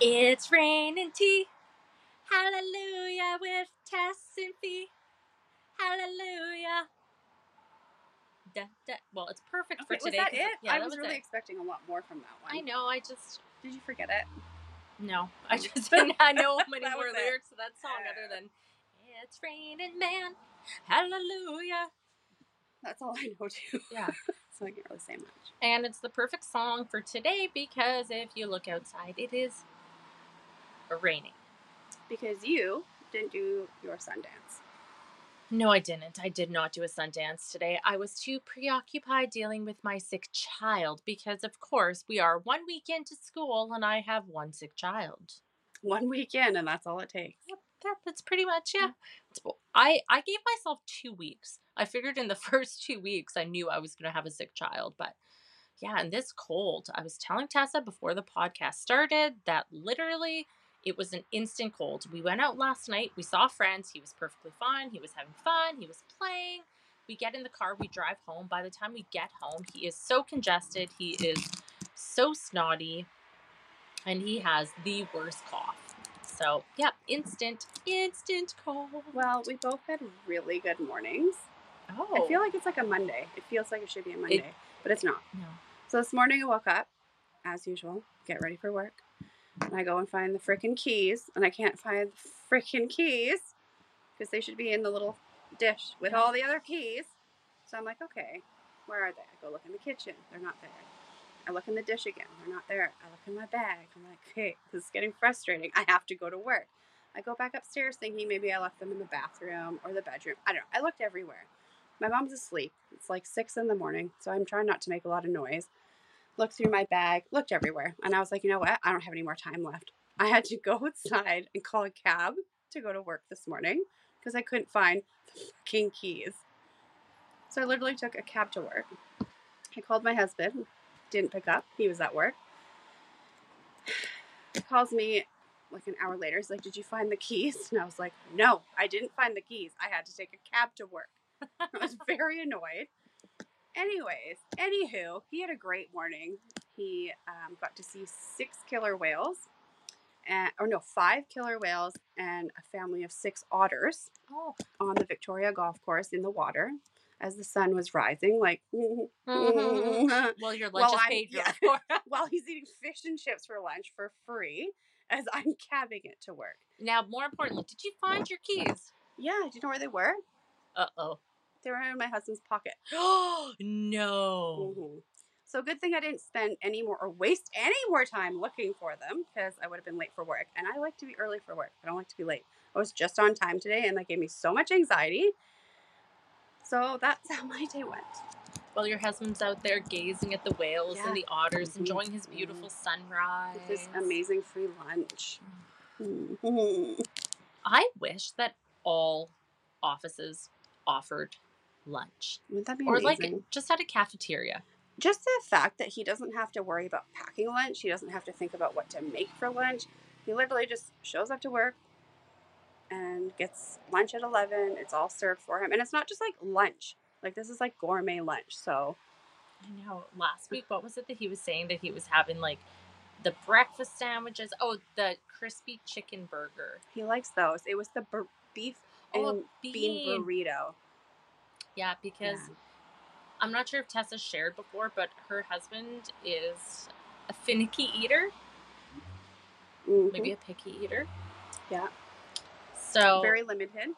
It's raining tea, hallelujah, with Tess and Fee, hallelujah. Da, da. Well, it's perfect for today. Was that it? Yeah, I was really expecting a lot more from that one. I know, I just... Did you forget it? No, I just didn't know many more lyrics to that song other than, it's raining man, hallelujah. That's all I know too. Yeah. So I can't really say much. And it's the perfect song for today because if you look outside, it is raining. Because you didn't do your Sundance. No, I didn't. I did not do a Sundance today. I was too preoccupied dealing with my sick child because, of course, we are 1 week into school and I have one sick child. 1 week in and that's all it takes. Yep. That's pretty much, yeah. I gave myself 2 weeks. I figured in the first 2 weeks I knew I was going to have a sick child. But yeah, and this cold, I was telling Tessa before the podcast started that literally it was an instant cold. We went out last night. We saw friends. He was perfectly fine. He was having fun. He was playing. We get in the car. We drive home. By the time we get home, he is so congested. He is so snotty. And he has the worst cough. So, yep, instant cold. Well, we both had really good mornings. Oh. I feel like it's like a Monday. It feels like it should be a Monday, but it's not. No. So this morning I woke up, as usual, get ready for work. And I go and find the frickin' keys, and I can't find the frickin' keys because they should be in the little dish with all the other keys. So I'm like, okay, where are they? I go look in the kitchen. They're not there. I look in the dish again. They're not there. I look in my bag. I'm like, hey, this is getting frustrating. I have to go to work. I go back upstairs thinking maybe I left them in the bathroom or the bedroom. I don't know. I looked everywhere. My mom's asleep. It's like 6 in the morning, so I'm trying not to make a lot of noise. Looked through my bag, looked everywhere. And I was like, you know what? I don't have any more time left. I had to go outside and call a cab to go to work this morning because I couldn't find the fucking keys. So I literally took a cab to work. I called my husband. Didn't pick up. He was at work. He calls me like an hour later. He's like, did you find the keys? And I was like, no, I didn't find the keys. I had to take a cab to work. I was very annoyed. Anywho, he had a great morning. He got to see 6 killer whales. Or no, 5 killer whales and a family of 6 otters on the Victoria Golf Course in the water. As the sun was rising, like, well, your lunch is paid for. While he's eating fish and chips for lunch for free, as I'm cabbing it to work. Now, more importantly, did you find your keys? Yeah. Do you know where they were? Uh-oh. They were in my husband's pocket. Oh, no. Mm-hmm. So good thing I didn't spend any more or waste any more time looking for them because I would have been late for work. And I like to be early for work. I don't like to be late. I was just on time today, and that gave me so much anxiety. So that's how my day went. Well, your husband's out there gazing at the whales and the otters, enjoying his beautiful sunrise. With his amazing free lunch. I wish that all offices offered lunch. Wouldn't that be amazing? Or like just at a cafeteria. Just the fact that he doesn't have to worry about packing lunch. He doesn't have to think about what to make for lunch. He literally just shows up to work. And gets lunch at 11. It's all served for him. And it's not just like lunch. Like this is like gourmet lunch. So I know. Last week, what was it that he was saying that he was having like the breakfast sandwiches? Oh, the crispy chicken burger. He likes those. It was the beef and bean burrito. Yeah, because I'm not sure if Tessa shared before, but her husband is a finicky eater. Mm-hmm. Maybe a picky eater. Yeah. So very limited.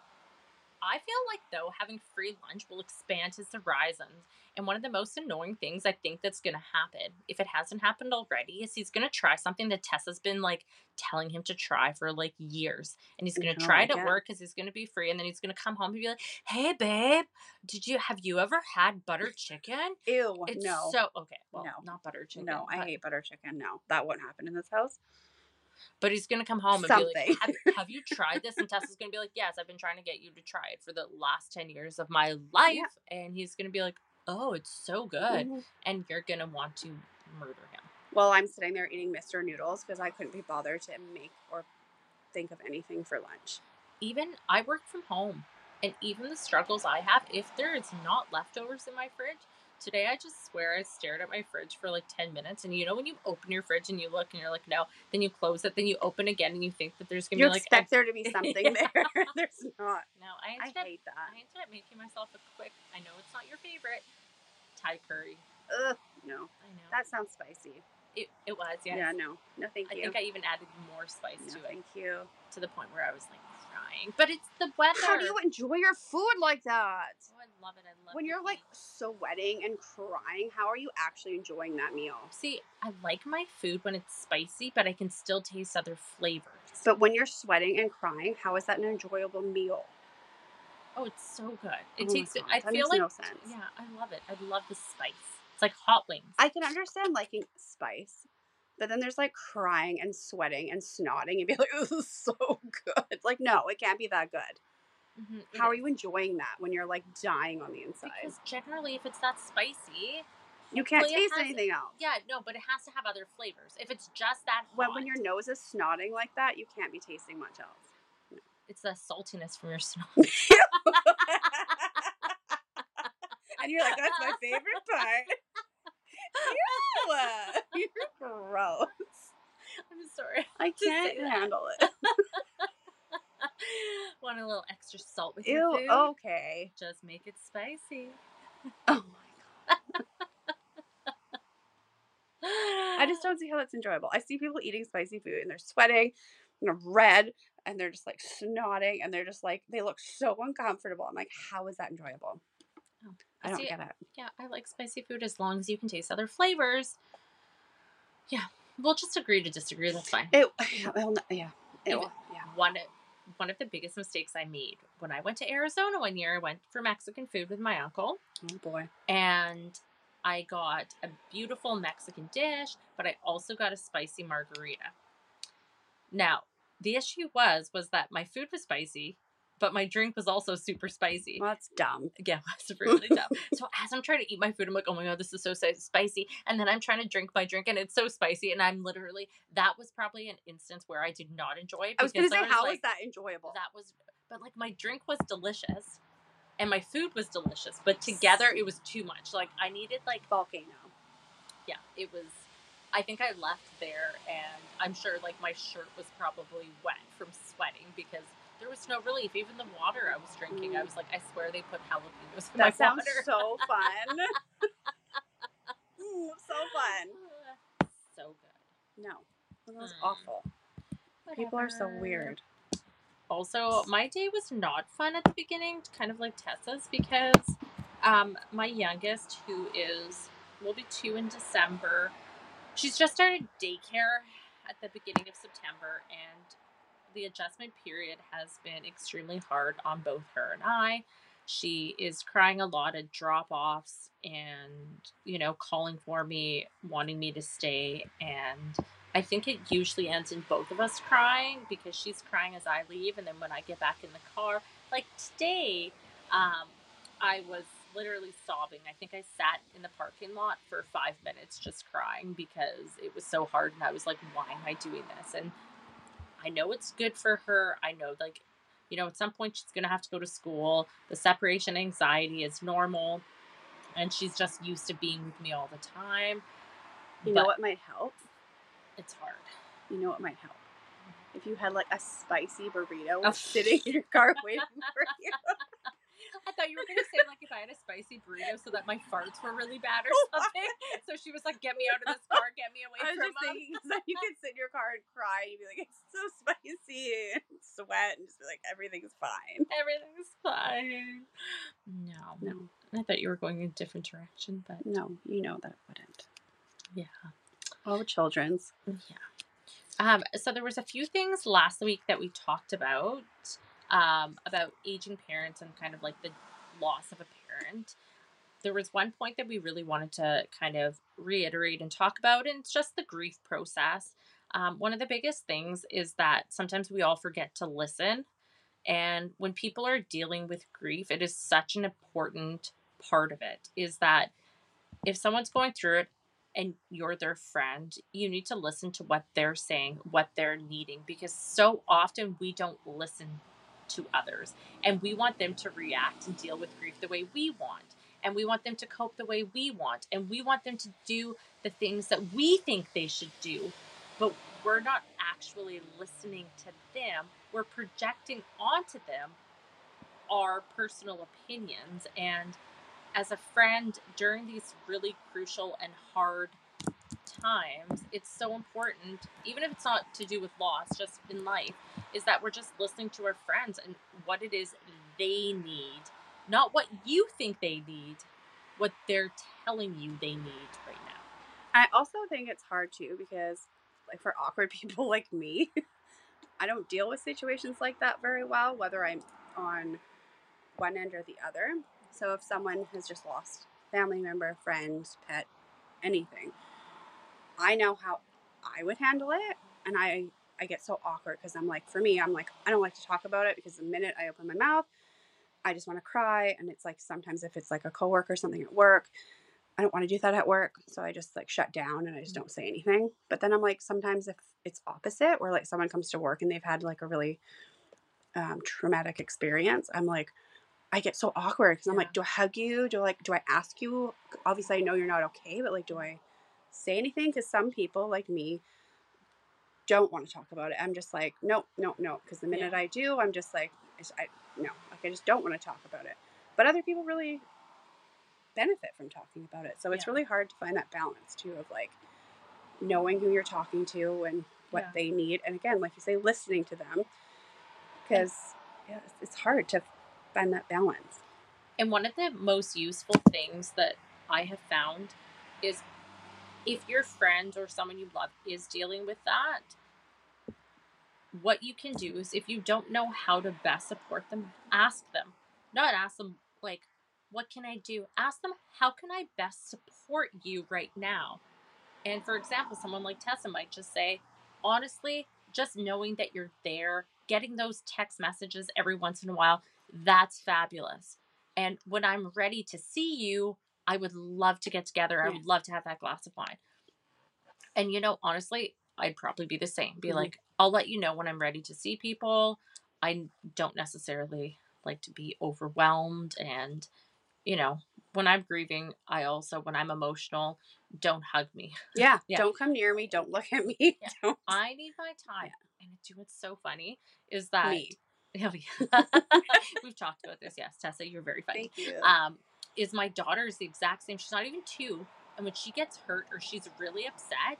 I feel like, though, having free lunch will expand his horizons. And one of the most annoying things I think that's going to happen, if it hasn't happened already, is he's going to try something that Tessa's been, like, telling him to try for, like, years. And he's going to try it at work because he's going to be free. And then he's going to come home and be like, hey, babe, have you ever had butter chicken? Ew, it's no. So, okay, well, not butter chicken. No, I hate butter chicken. No, that won't happen in this house. But he's going to come home and be like, have you tried this? And Tessa's going to be like, yes, I've been trying to get you to try it for the last 10 years of my life. Yeah. And he's going to be like, oh, it's so good. Mm-hmm. And you're going to want to murder him. Well, I'm sitting there eating Mr. Noodles because I couldn't be bothered to make or think of anything for lunch. Even I work from home. And even the struggles I have, if there is not leftovers in my fridge, Today, I just swear I stared at my fridge for like 10 minutes. And you know when you open your fridge and you look and you're like, no. Then you close it. Then you open again and you think that there's going to be like... You expect there to be something there. There's not. No, I hate that. I ended up making myself a quick, I know it's not your favorite, Thai curry. Ugh, no. I know. That sounds spicy. It was, yes. Yeah, no. No, thank you. I think I even added more spice to it. Thank you. To the point where I was like crying. But it's the weather. How do you enjoy your food like that? Oh, I love it. I love it. When you're like sweating and crying, how are you actually enjoying that meal? See, I like my food when it's spicy, but I can still taste other flavors. But when you're sweating and crying, how is that an enjoyable meal? Oh, it's so good. It takes it. I feel like, no sense. Yeah, I love it. I love the spice. It's like hot wings. I can understand liking spice, but then there's like crying and sweating and snotting and be like, this is so good. It's like, no, it can't be that good. Mm-hmm. How are you enjoying that when you're like dying on the inside? Because generally if it's that spicy, you can't taste anything else. Yeah, no, but it has to have other flavors. If it's just that hot. When your nose is snotting like that, you can't be tasting much else. No. It's the saltiness from your snot. And you're like, that's my favorite part. Ew. You're gross. I'm sorry. I can't handle it. Want a little extra salt with your food? Okay. Just make it spicy. Oh my God. I just don't see how that's enjoyable. I see people eating spicy food and they're sweating and they're red and they're just like snotting and they're just like, they look so uncomfortable. I'm like, how is that enjoyable? Oh, I don't get it. Yeah, I like spicy food as long as you can taste other flavors. Yeah, we'll just agree to disagree. That's fine. One of the biggest mistakes I made when I went to Arizona one year, I went for Mexican food with my uncle. Oh boy! And I got a beautiful Mexican dish, but I also got a spicy margarita. Now, the issue was that my food was spicy. But my drink was also super spicy. Well, that's dumb. Yeah, that's really dumb. So as I'm trying to eat my food, I'm like, oh my God, this is so spicy. And then I'm trying to drink my drink and it's so spicy. And I'm literally, that was probably an instance where I did not enjoy it. I was going to say, how is that enjoyable? But like my drink was delicious and my food was delicious. But together it was too much. Like I needed like. Volcano. Yeah, it was. I think I left there and I'm sure like my shirt was probably wet from sweating because. There was no relief. Even the water I was drinking, I was like, I swear they put jalapenos in my water. That sounds so fun. So fun. So good. No. That was awful. Whatever. People are so weird. Also, my day was not fun at the beginning, kind of like Tessa's, because my youngest, who will be 2 in December, she's just started daycare at the beginning of September, and the adjustment period has been extremely hard on both her and I. She is crying a lot at drop-offs and, you know, calling for me, wanting me to stay. And I think it usually ends in both of us crying because she's crying as I leave. And then when I get back in the car, like today, I was literally sobbing. I think I sat in the parking lot for 5 minutes just crying because it was so hard. And I was like, why am I doing this? And I know it's good for her. I know, like, you know, at some point she's going to have to go to school. The separation anxiety is normal. And she's just used to being with me all the time. You know what might help? It's hard. You know what might help? If you had, like, a spicy burrito sitting in your car waiting for you. I thought you were going to say, like, if I had a spicy burrito so that my farts were really bad or something. So she was like, get me out of this car. Get me away from mom. Thinking, you could sit in your car and cry and you'd be like, it's so spicy and sweat and just be like, everything's fine. Everything's fine. No. I thought you were going in a different direction, but. No, you know that wouldn't. Yeah. Oh, children's. Yeah. So there was a few things last week that we talked about aging parents and kind of like the loss of a parent. There was one point that we really wanted to kind of reiterate and talk about, and it's just the grief process. One of the biggest things is that sometimes we all forget to listen. And when people are dealing with grief, it is such an important part of it, is that if someone's going through it and you're their friend, you need to listen to what they're saying, what they're needing, because so often we don't listen to others and we want them to react and deal with grief the way we want. and we want them to cope the way we want, and we want them to do the things that we think they should do, but we're not actually listening to them. We're projecting onto them our personal opinions. And as a friend during these really crucial and hard times, it's so important, even if it's not to do with loss, just in life, is that we're just listening to our friends and what it is they need, not what you think they need, what they're telling you they need right now. I also think it's hard too, because like for awkward people like me, I don't deal with situations like that very well, whether I'm on one end or the other. So if someone has just lost family member, friend, pet, anything, I know how I would handle it, and I get so awkward because I'm like, for me, I'm like, I don't like to talk about it because the minute I open my mouth, I just want to cry. And it's like, sometimes if it's like a coworker or something at work, I don't want to do that at work. So I just like shut down and I just don't say anything. But then I'm like, sometimes if it's opposite where like someone comes to work and they've had like a really traumatic experience, I'm like, I get so awkward because I'm like, do I hug you? Do I ask you? Obviously I know you're not okay, but like, do I say anything? Because some people like me don't want to talk about it. I'm just like, no. Because the minute I do, I'm just like, I just don't want to talk about it. But other people really benefit from talking about it. So it's really hard to find that balance too of like knowing who you're talking to and what they need. And again, like you say, listening to them, because it's hard to find that balance. And one of the most useful things that I have found is if your friend or someone you love is dealing with that, what you can do is if you don't know how to best support them, ask them. Not ask them like, what can I do? Ask them, how can I best support you right now? And for example, someone like Tessa might just say, honestly, just knowing that you're there, getting those text messages every once in a while, that's fabulous. And when I'm ready to see you, I would love to get together. I would love to have that glass of wine. And, you know, honestly, I'd probably be the same. Be like, I'll let you know when I'm ready to see people. I don't necessarily like to be overwhelmed. And, you know, when I'm grieving, I also, when I'm emotional, don't hug me. Yeah. Don't come near me. Don't look at me. Don't. I need my time. Yeah. And do what's so funny is that... Me. Oh, yeah. We've talked about this. Yes, Tessa, you're very funny. Thank you. Is my daughter's the exact same. She's not even 2. And when she gets hurt or she's really upset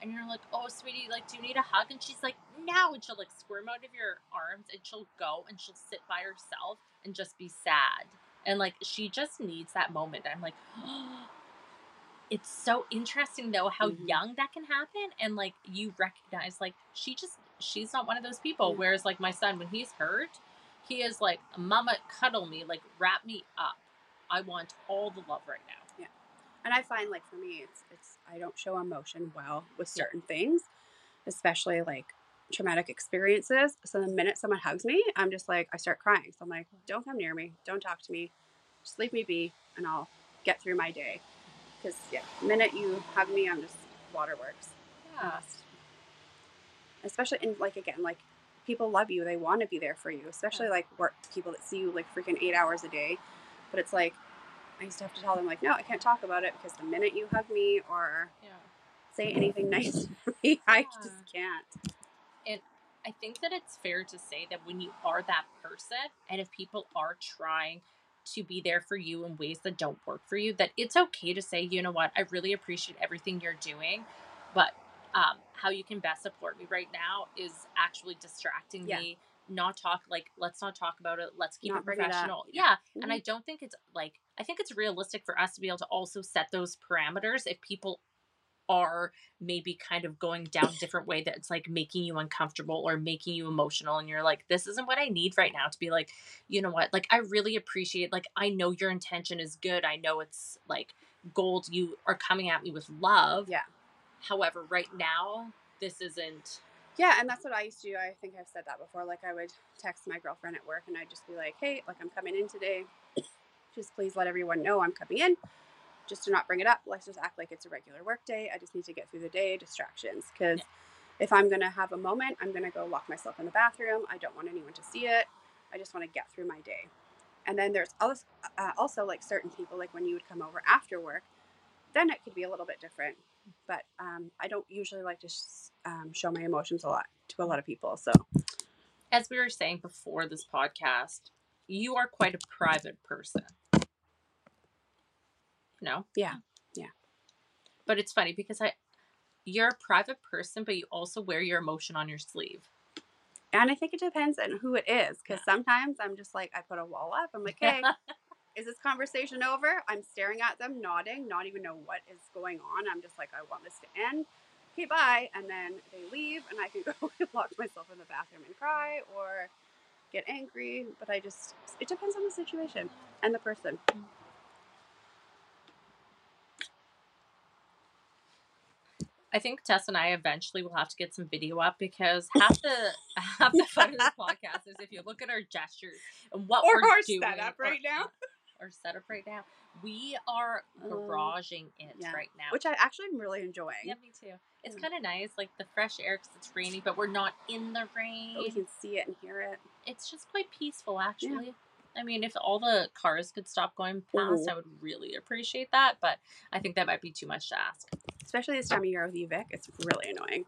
and you're like, oh, sweetie, like, do you need a hug? And she's like, no. And she'll like squirm out of your arms and she'll go and she'll sit by herself and just be sad. And like, she just needs that moment. I'm like, oh. It's so interesting though, how young that can happen. And like, you recognize like, she's not one of those people. Whereas like my son, when he's hurt, he is like, mama, cuddle me, like wrap me up. I want all the love right now. Yeah. And I find like for me, it's I don't show emotion well with certain things, especially like traumatic experiences. So the minute someone hugs me, I'm just like, I start crying. So I'm like, don't come near me. Don't talk to me. Just leave me be and I'll get through my day. Because the minute you hug me, I'm just waterworks. Yeah. Especially in like, again, like people love you. They want to be there for you, especially like work people that see you like freaking 8 hours a day. But it's like, I used to have to tell them, like, no, I can't talk about it because the minute you hug me or say anything nice to me, I just can't. And I think that it's fair to say that when you are that person and if people are trying to be there for you in ways that don't work for you, that it's okay to say, you know what, I really appreciate everything you're doing, but how you can best support me right now is actually distracting me. Not talk, like, let's not talk about it. Let's keep it professional. Yeah. Mm-hmm. And I don't think it's like, I think it's realistic for us to be able to also set those parameters if people are maybe kind of going down a different way that's like making you uncomfortable or making you emotional. And you're like, this isn't what I need right now, to be like, you know what? Like, I really appreciate, like, I know your intention is good. I know it's like gold. You are coming at me with love. Yeah. However, right now, this isn't. Yeah, and that's what I used to do. I think I've said that before. Like, I would text my girlfriend at work, and I'd just be like, hey, like, I'm coming in today. Just please let everyone know I'm coming in. Just to not bring it up. Let's just act like it's a regular work day. I just need to get through the day, distractions. Because if I'm going to have a moment, I'm going to go lock myself in the bathroom. I don't want anyone to see it. I just want to get through my day. And then there's also like certain people, like when you would come over after work, then it could be a little bit different. But I don't usually like to show my emotions a lot to a lot of people. So as we were saying before this podcast, you are quite a private person. No? Yeah. Yeah. But it's funny because you're a private person, but you also wear your emotion on your sleeve. And I think it depends on who it is. Because sometimes I'm just like, I put a wall up. I'm like, hey, is this conversation over? I'm staring at them, nodding, not even know what is going on. I'm just like, I want this to end. Okay, bye. And then they leave and I can go and lock myself in the bathroom and cry or get angry. But it depends on the situation and the person. I think Tess and I eventually will have to get some video up because half the fun of this podcast is if you look at our gestures and what we're doing. Or setup right now. We are garaging it right now. Which I actually am really enjoying. Yeah, me too. It's kind of nice, like the fresh air because it's rainy, but we're not in the rain. But we can see it and hear it. It's just quite peaceful, actually. Yeah. I mean, if all the cars could stop going past, I would really appreciate that. But I think that might be too much to ask. Especially this time of year with EVIC. It's really annoying.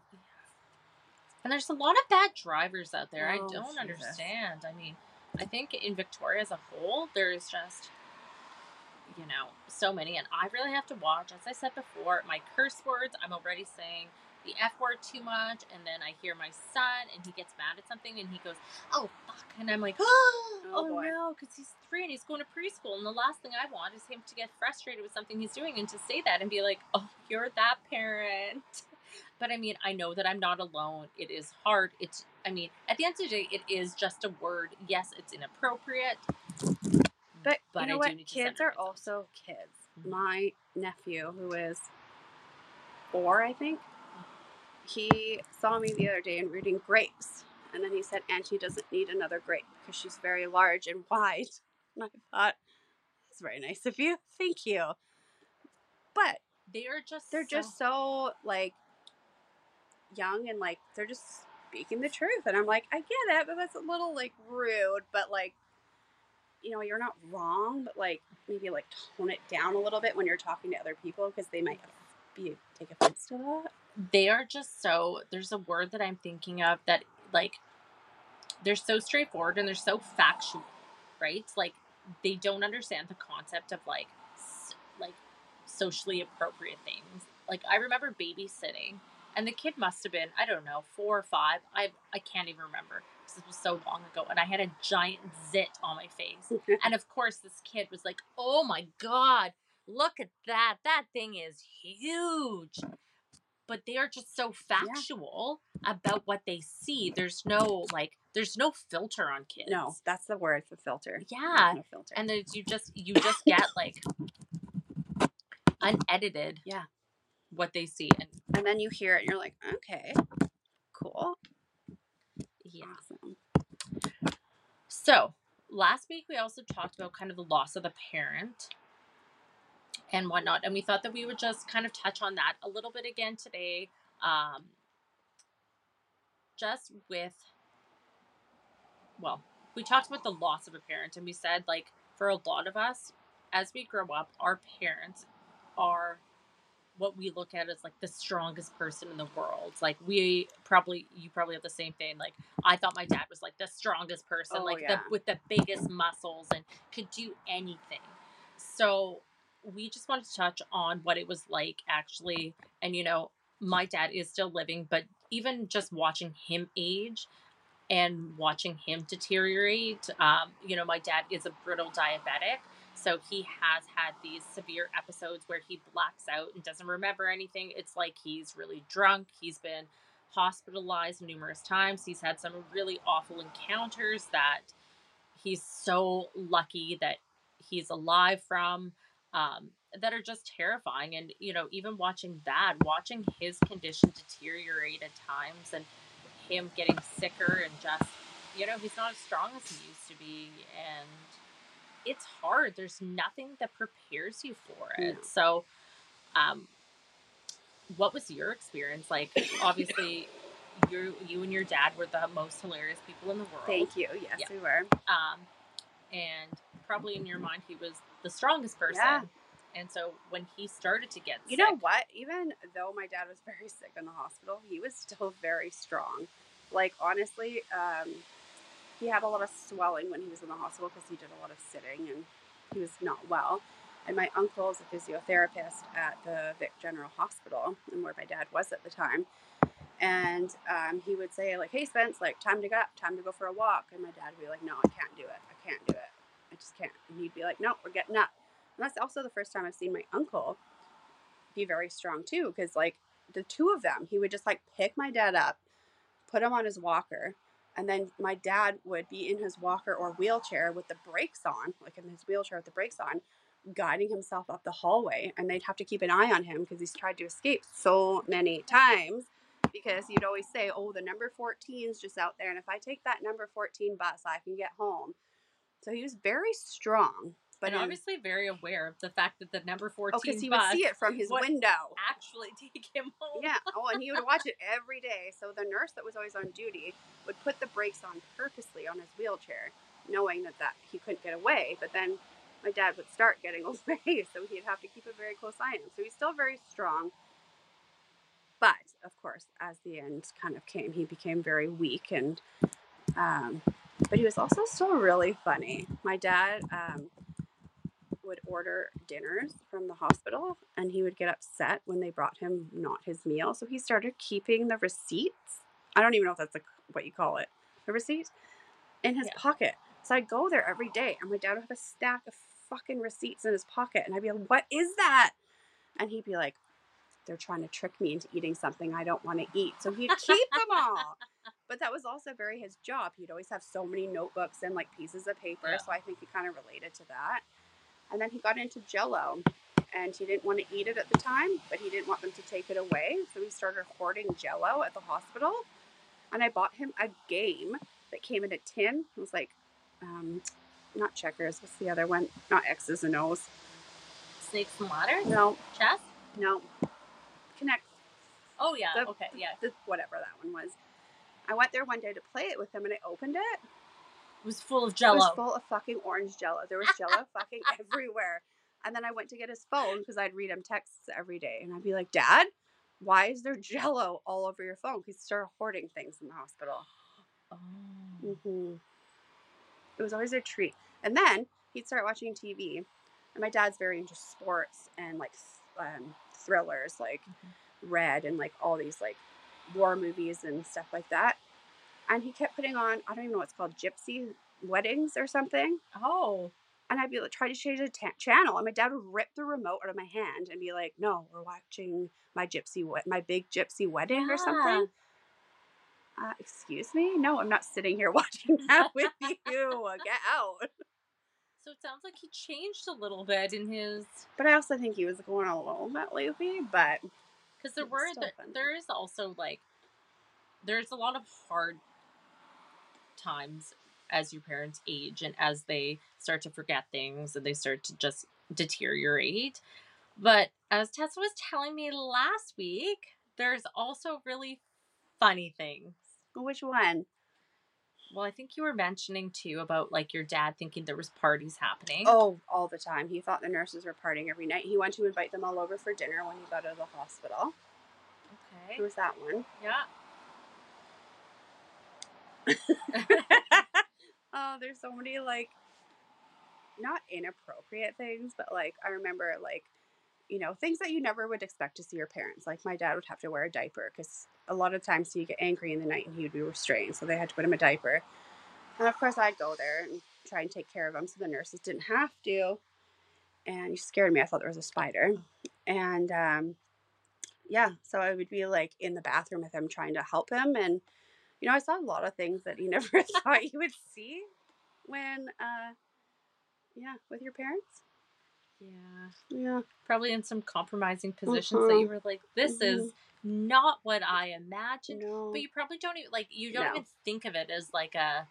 And there's a lot of bad drivers out there. Oh, I don't understand. I mean, I think in Victoria as a whole, there's just, you know, so many. And I really have to watch, as I said before, my curse words. I'm already saying the F word too much. And then I hear my son and he gets mad at something and he goes, oh, fuck. And I'm like, oh no, because he's 3 and he's going to preschool. And the last thing I want is him to get frustrated with something he's doing and to say that and be like, oh, you're that parent. But I mean, I know that I'm not alone. It is hard. At the end of the day, it is just a word. Yes, it's inappropriate. But you know what? Kids are also kids. My nephew, who is 4, I think, he saw me the other day and rooting grapes. And then he said, Auntie doesn't need another grape because she's very large and wide. And I thought, that's very nice of you. Thank you. But they're just so like young and like, they're just speaking the truth. And I'm like, I get it, but that's a little like rude, but like, you know, you're not wrong, but like maybe like tone it down a little bit when you're talking to other people because they might take offense to that. They are just so, there's a word that I'm thinking of that like, they're so straightforward and they're so factual, right? Like they don't understand the concept of like socially appropriate things. Like I remember babysitting and the kid must have been, I don't know, 4 or 5. I can't even remember because it was so long ago. And I had a giant zit on my face. And of course this kid was like, oh my God, look at that. That thing is huge. But they are just so factual about what they see. There's no filter on kids. No, that's the word for filter. Yeah. No filter. And you just get like unedited. Yeah. What they see. And then you hear it and you're like, okay, cool. Yeah. Awesome. So last week we also talked about kind of the loss of the parent and whatnot. And we thought that we would just kind of touch on that a little bit again today. Just with, well, we talked about the loss of a parent and we said like for a lot of us, as we grow up, our parents are what we look at as like the strongest person in the world. Like you probably have the same thing. Like I thought my dad was like the strongest person, with the biggest muscles and could do anything. So we just wanted to touch on what it was like actually. And you know, my dad is still living, but even just watching him age and watching him deteriorate, you know, my dad is a brittle diabetic. So he has had these severe episodes where he blacks out and doesn't remember anything. It's like he's really drunk. He's been hospitalized numerous times. He's had some really awful encounters that he's so lucky that he's alive from, that are just terrifying. And, you know, even watching his condition deteriorate at times and him getting sicker and just, you know, he's not as strong as he used to be. And it's hard. There's nothing that prepares you for it. Yeah. So, what was your experience? Like, obviously you and your dad were the most hilarious people in the world. Thank you. Yes, we were. And probably in your mind he was the strongest person. Yeah. And so when he started to get sick. You know what? Even though my dad was very sick in the hospital, he was still very strong. Like, honestly, he had a lot of swelling when he was in the hospital because he did a lot of sitting and he was not well. And my uncle is a physiotherapist at the Vic General Hospital and where my dad was at the time. And he would say, like, hey, Spence, like, time to get up, time to go for a walk. And my dad would be like, no, I can't do it. I can't do it. I just can't. And he'd be like, no, we're getting up. And that's also the first time I've seen my uncle be very strong, too, because, like, the two of them, he would just, like, pick my dad up, put him on his walker, and then my dad would be in his walker or wheelchair with the brakes on, like in his wheelchair with the brakes on, guiding himself up the hallway, and they'd have to keep an eye on him because he's tried to escape so many times because you'd always say, oh, the number 14 is just out there, and if I take that number 14 bus, I can get home. So he was very strong. But and obviously very aware of the fact that the number 14 bus. Oh, because he would see it from his window. Actually take him home. Yeah. Oh, and he would watch it every day. So the nurse that was always on duty would put the brakes on purposely on his wheelchair, knowing that he couldn't get away. But then my dad would start getting away, so he'd have to keep a very close eye on him. So he's still very strong. But, of course, as the end kind of came, he became very weak. And but he was also still really funny. My dad... would order dinners from the hospital and he would get upset when they brought him not his meal. So he started keeping the receipts. I don't even know if that's what you call it. A receipt? In his pocket. So I'd go there every day and my dad would have a stack of fucking receipts in his pocket and I'd be like, what is that? And he'd be like, they're trying to trick me into eating something I don't want to eat. So he'd keep them all. But that was also very his job. He'd always have so many notebooks and like pieces of paper. Yeah. So I think he kind of related to that. And then he got into Jell-O, and he didn't want to eat it at the time, but he didn't want them to take it away, so he started hoarding Jell-O at the hospital. And I bought him a game that came in a tin. It was like, not checkers. What's the other one? Not X's and O's. Snakes and ladders? No. Chess? No. Connect. Oh yeah. Okay. Yeah. Whatever that one was. I went there one day to play it with him, and I opened it. It was full of Jell-O. It was full of fucking orange Jell-O. There was Jell-O fucking everywhere. And then I went to get his phone because I'd read him texts every day. And I'd be like, Dad, why is there Jell-O all over your phone? He started hoarding things in the hospital. Oh. Mm-hmm. It was always a treat. And then he'd start watching TV. And my dad's very into sports and, like, thrillers, like Red and, like, all these, like, war movies and stuff like that. And he kept putting on, I don't even know what's called, Gypsy Weddings or something. Oh. And I'd be like, try to change the channel. And my dad would rip the remote out of my hand and be like, no, we're watching my big Gypsy Wedding or something. Excuse me? No, I'm not sitting here watching that with you. Get out. So it sounds like he changed a little bit in his. But I also think he was going a little bit loopy, but. Because there is also like, there's a lot of hard times as your parents age and as they start to forget things and they start to just deteriorate. But as Tessa was telling me last week, there's also really funny things. Which one? Well, I think you were mentioning too about like your dad thinking there was parties happening. Oh, all the time. He thought the nurses were partying every night. He wanted to invite them all over for dinner when he got out of the hospital. Okay. Who was that one? Yeah. Oh, there's so many like not inappropriate things, but like I remember like, you know, things that you never would expect to see your parents. Like my dad would have to wear a diaper because a lot of times he'd get angry in the night and he would be restrained, so they had to put him a diaper. And of course I'd go there and try and take care of him so the nurses didn't have to. And you scared me. I thought there was a spider. And yeah, so I would be like in the bathroom with him trying to help him. And you know, I saw a lot of things that you never thought you would see when, with your parents. Yeah. Yeah. Probably in some compromising positions that you were like, this is not what I imagined. No. But you probably don't even, like, you don't even think of it as, like, a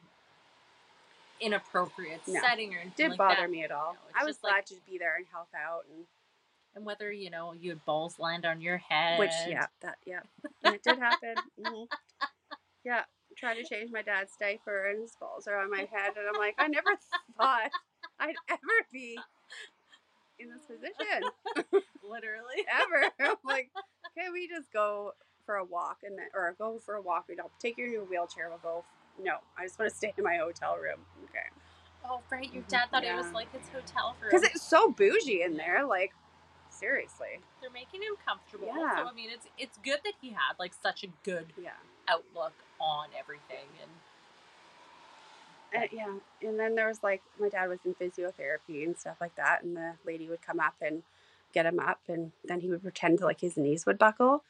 inappropriate setting or anything. It didn't bother me at all. No, I was glad to be there and help out. And whether, you know, you had balls land on your head. Which, and it did happen. Mm-hmm. Yeah, trying to change my dad's diaper and his balls are on my head. And I'm like, I never thought I'd ever be in this position. Literally. Ever. I'm like, can we just go for a walk and then, or go for a walk? We'll take your new wheelchair. We'll go. No, I just want to stay in my hotel room. Okay. Oh, right. Your dad thought it was like his hotel room. Because it's so bougie in there. Like, seriously. They're making him comfortable. Yeah. So, I mean, it's good that he had, like, such a good outlook on everything. And yeah. And then there was, like, my dad was in physiotherapy and stuff like that. And the lady would come up and get him up. And then he would pretend, like, his knees would buckle.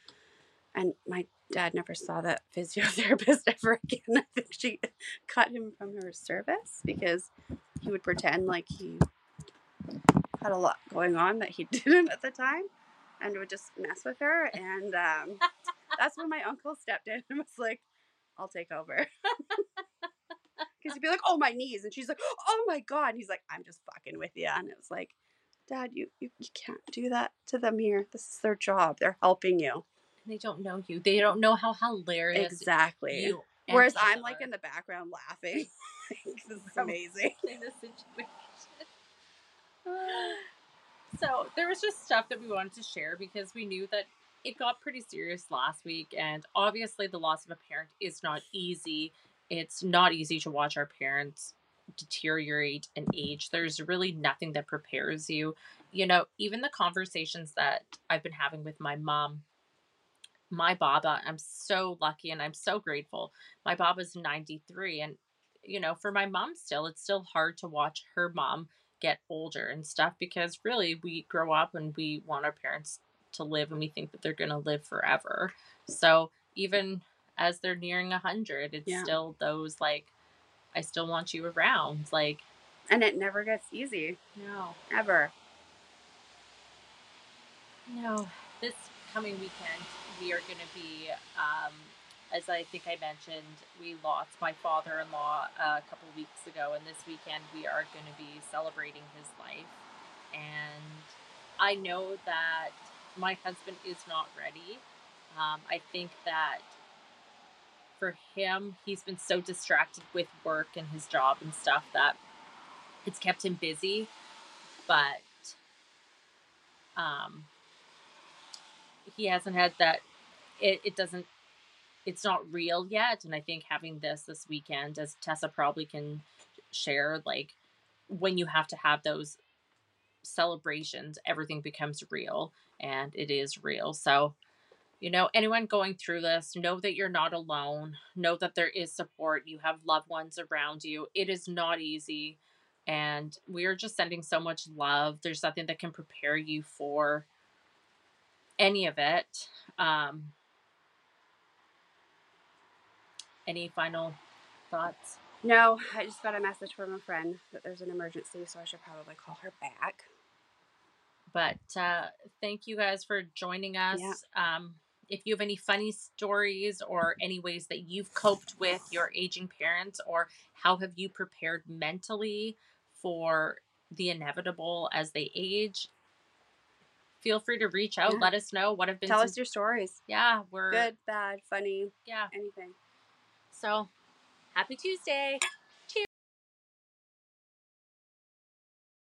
And my dad never saw that physiotherapist ever again. I think she cut him from her service because he would pretend like he had a lot going on that he didn't at the time and would just mess with her. And that's when my uncle stepped in and was like, I'll take over. Because he'd be like, oh, my knees. And she's like, oh, my God. And he's like, I'm just fucking with you. And it was like, Dad, you can't do that to them here. This is their job. They're helping you. They don't know you. They don't know how hilarious exactly. You whereas I'm are. Like in the background laughing. This is amazing. In this situation. So there was just stuff that we wanted to share because we knew that it got pretty serious last week, and obviously the loss of a parent is not easy. It's not easy to watch our parents deteriorate and age. There's really nothing that prepares you. You know, even the conversations that I've been having with my mom. My Baba, I'm so lucky and I'm so grateful. My Baba's 93 and, you know, for my mom still, it's still hard to watch her mom get older and stuff because really we grow up and we want our parents to live and we think that they're going to live forever. So even as they're nearing 100, it's still those like, I still want you around. Like, and it never gets easy. No. Ever. No. This coming weekend, we are going to be, as I think I mentioned, we lost my father-in-law a couple weeks ago, and this weekend we are going to be celebrating his life. And I know that my husband is not ready. I think that for him, he's been so distracted with work and his job and stuff that it's kept him busy, but he hasn't had that. It's not real yet. And I think having this weekend, as Tessa probably can share, like when you have to have those celebrations, everything becomes real and it is real. So, you know, anyone going through this, know that you're not alone. Know that there is support. You have loved ones around you. It is not easy. And we are just sending so much love. There's nothing that can prepare you for any of it. Any final thoughts? No, I just got a message from a friend that there's an emergency, so I should probably call her back. But thank you guys for joining us. Yeah. If you have any funny stories or any ways that you've coped with your aging parents, or how have you prepared mentally for the inevitable as they age, feel free to reach out. Yeah. Let us know what have been. Tell us your stories. Yeah. We're good, bad, funny. Yeah. Anything. So happy Tuesday.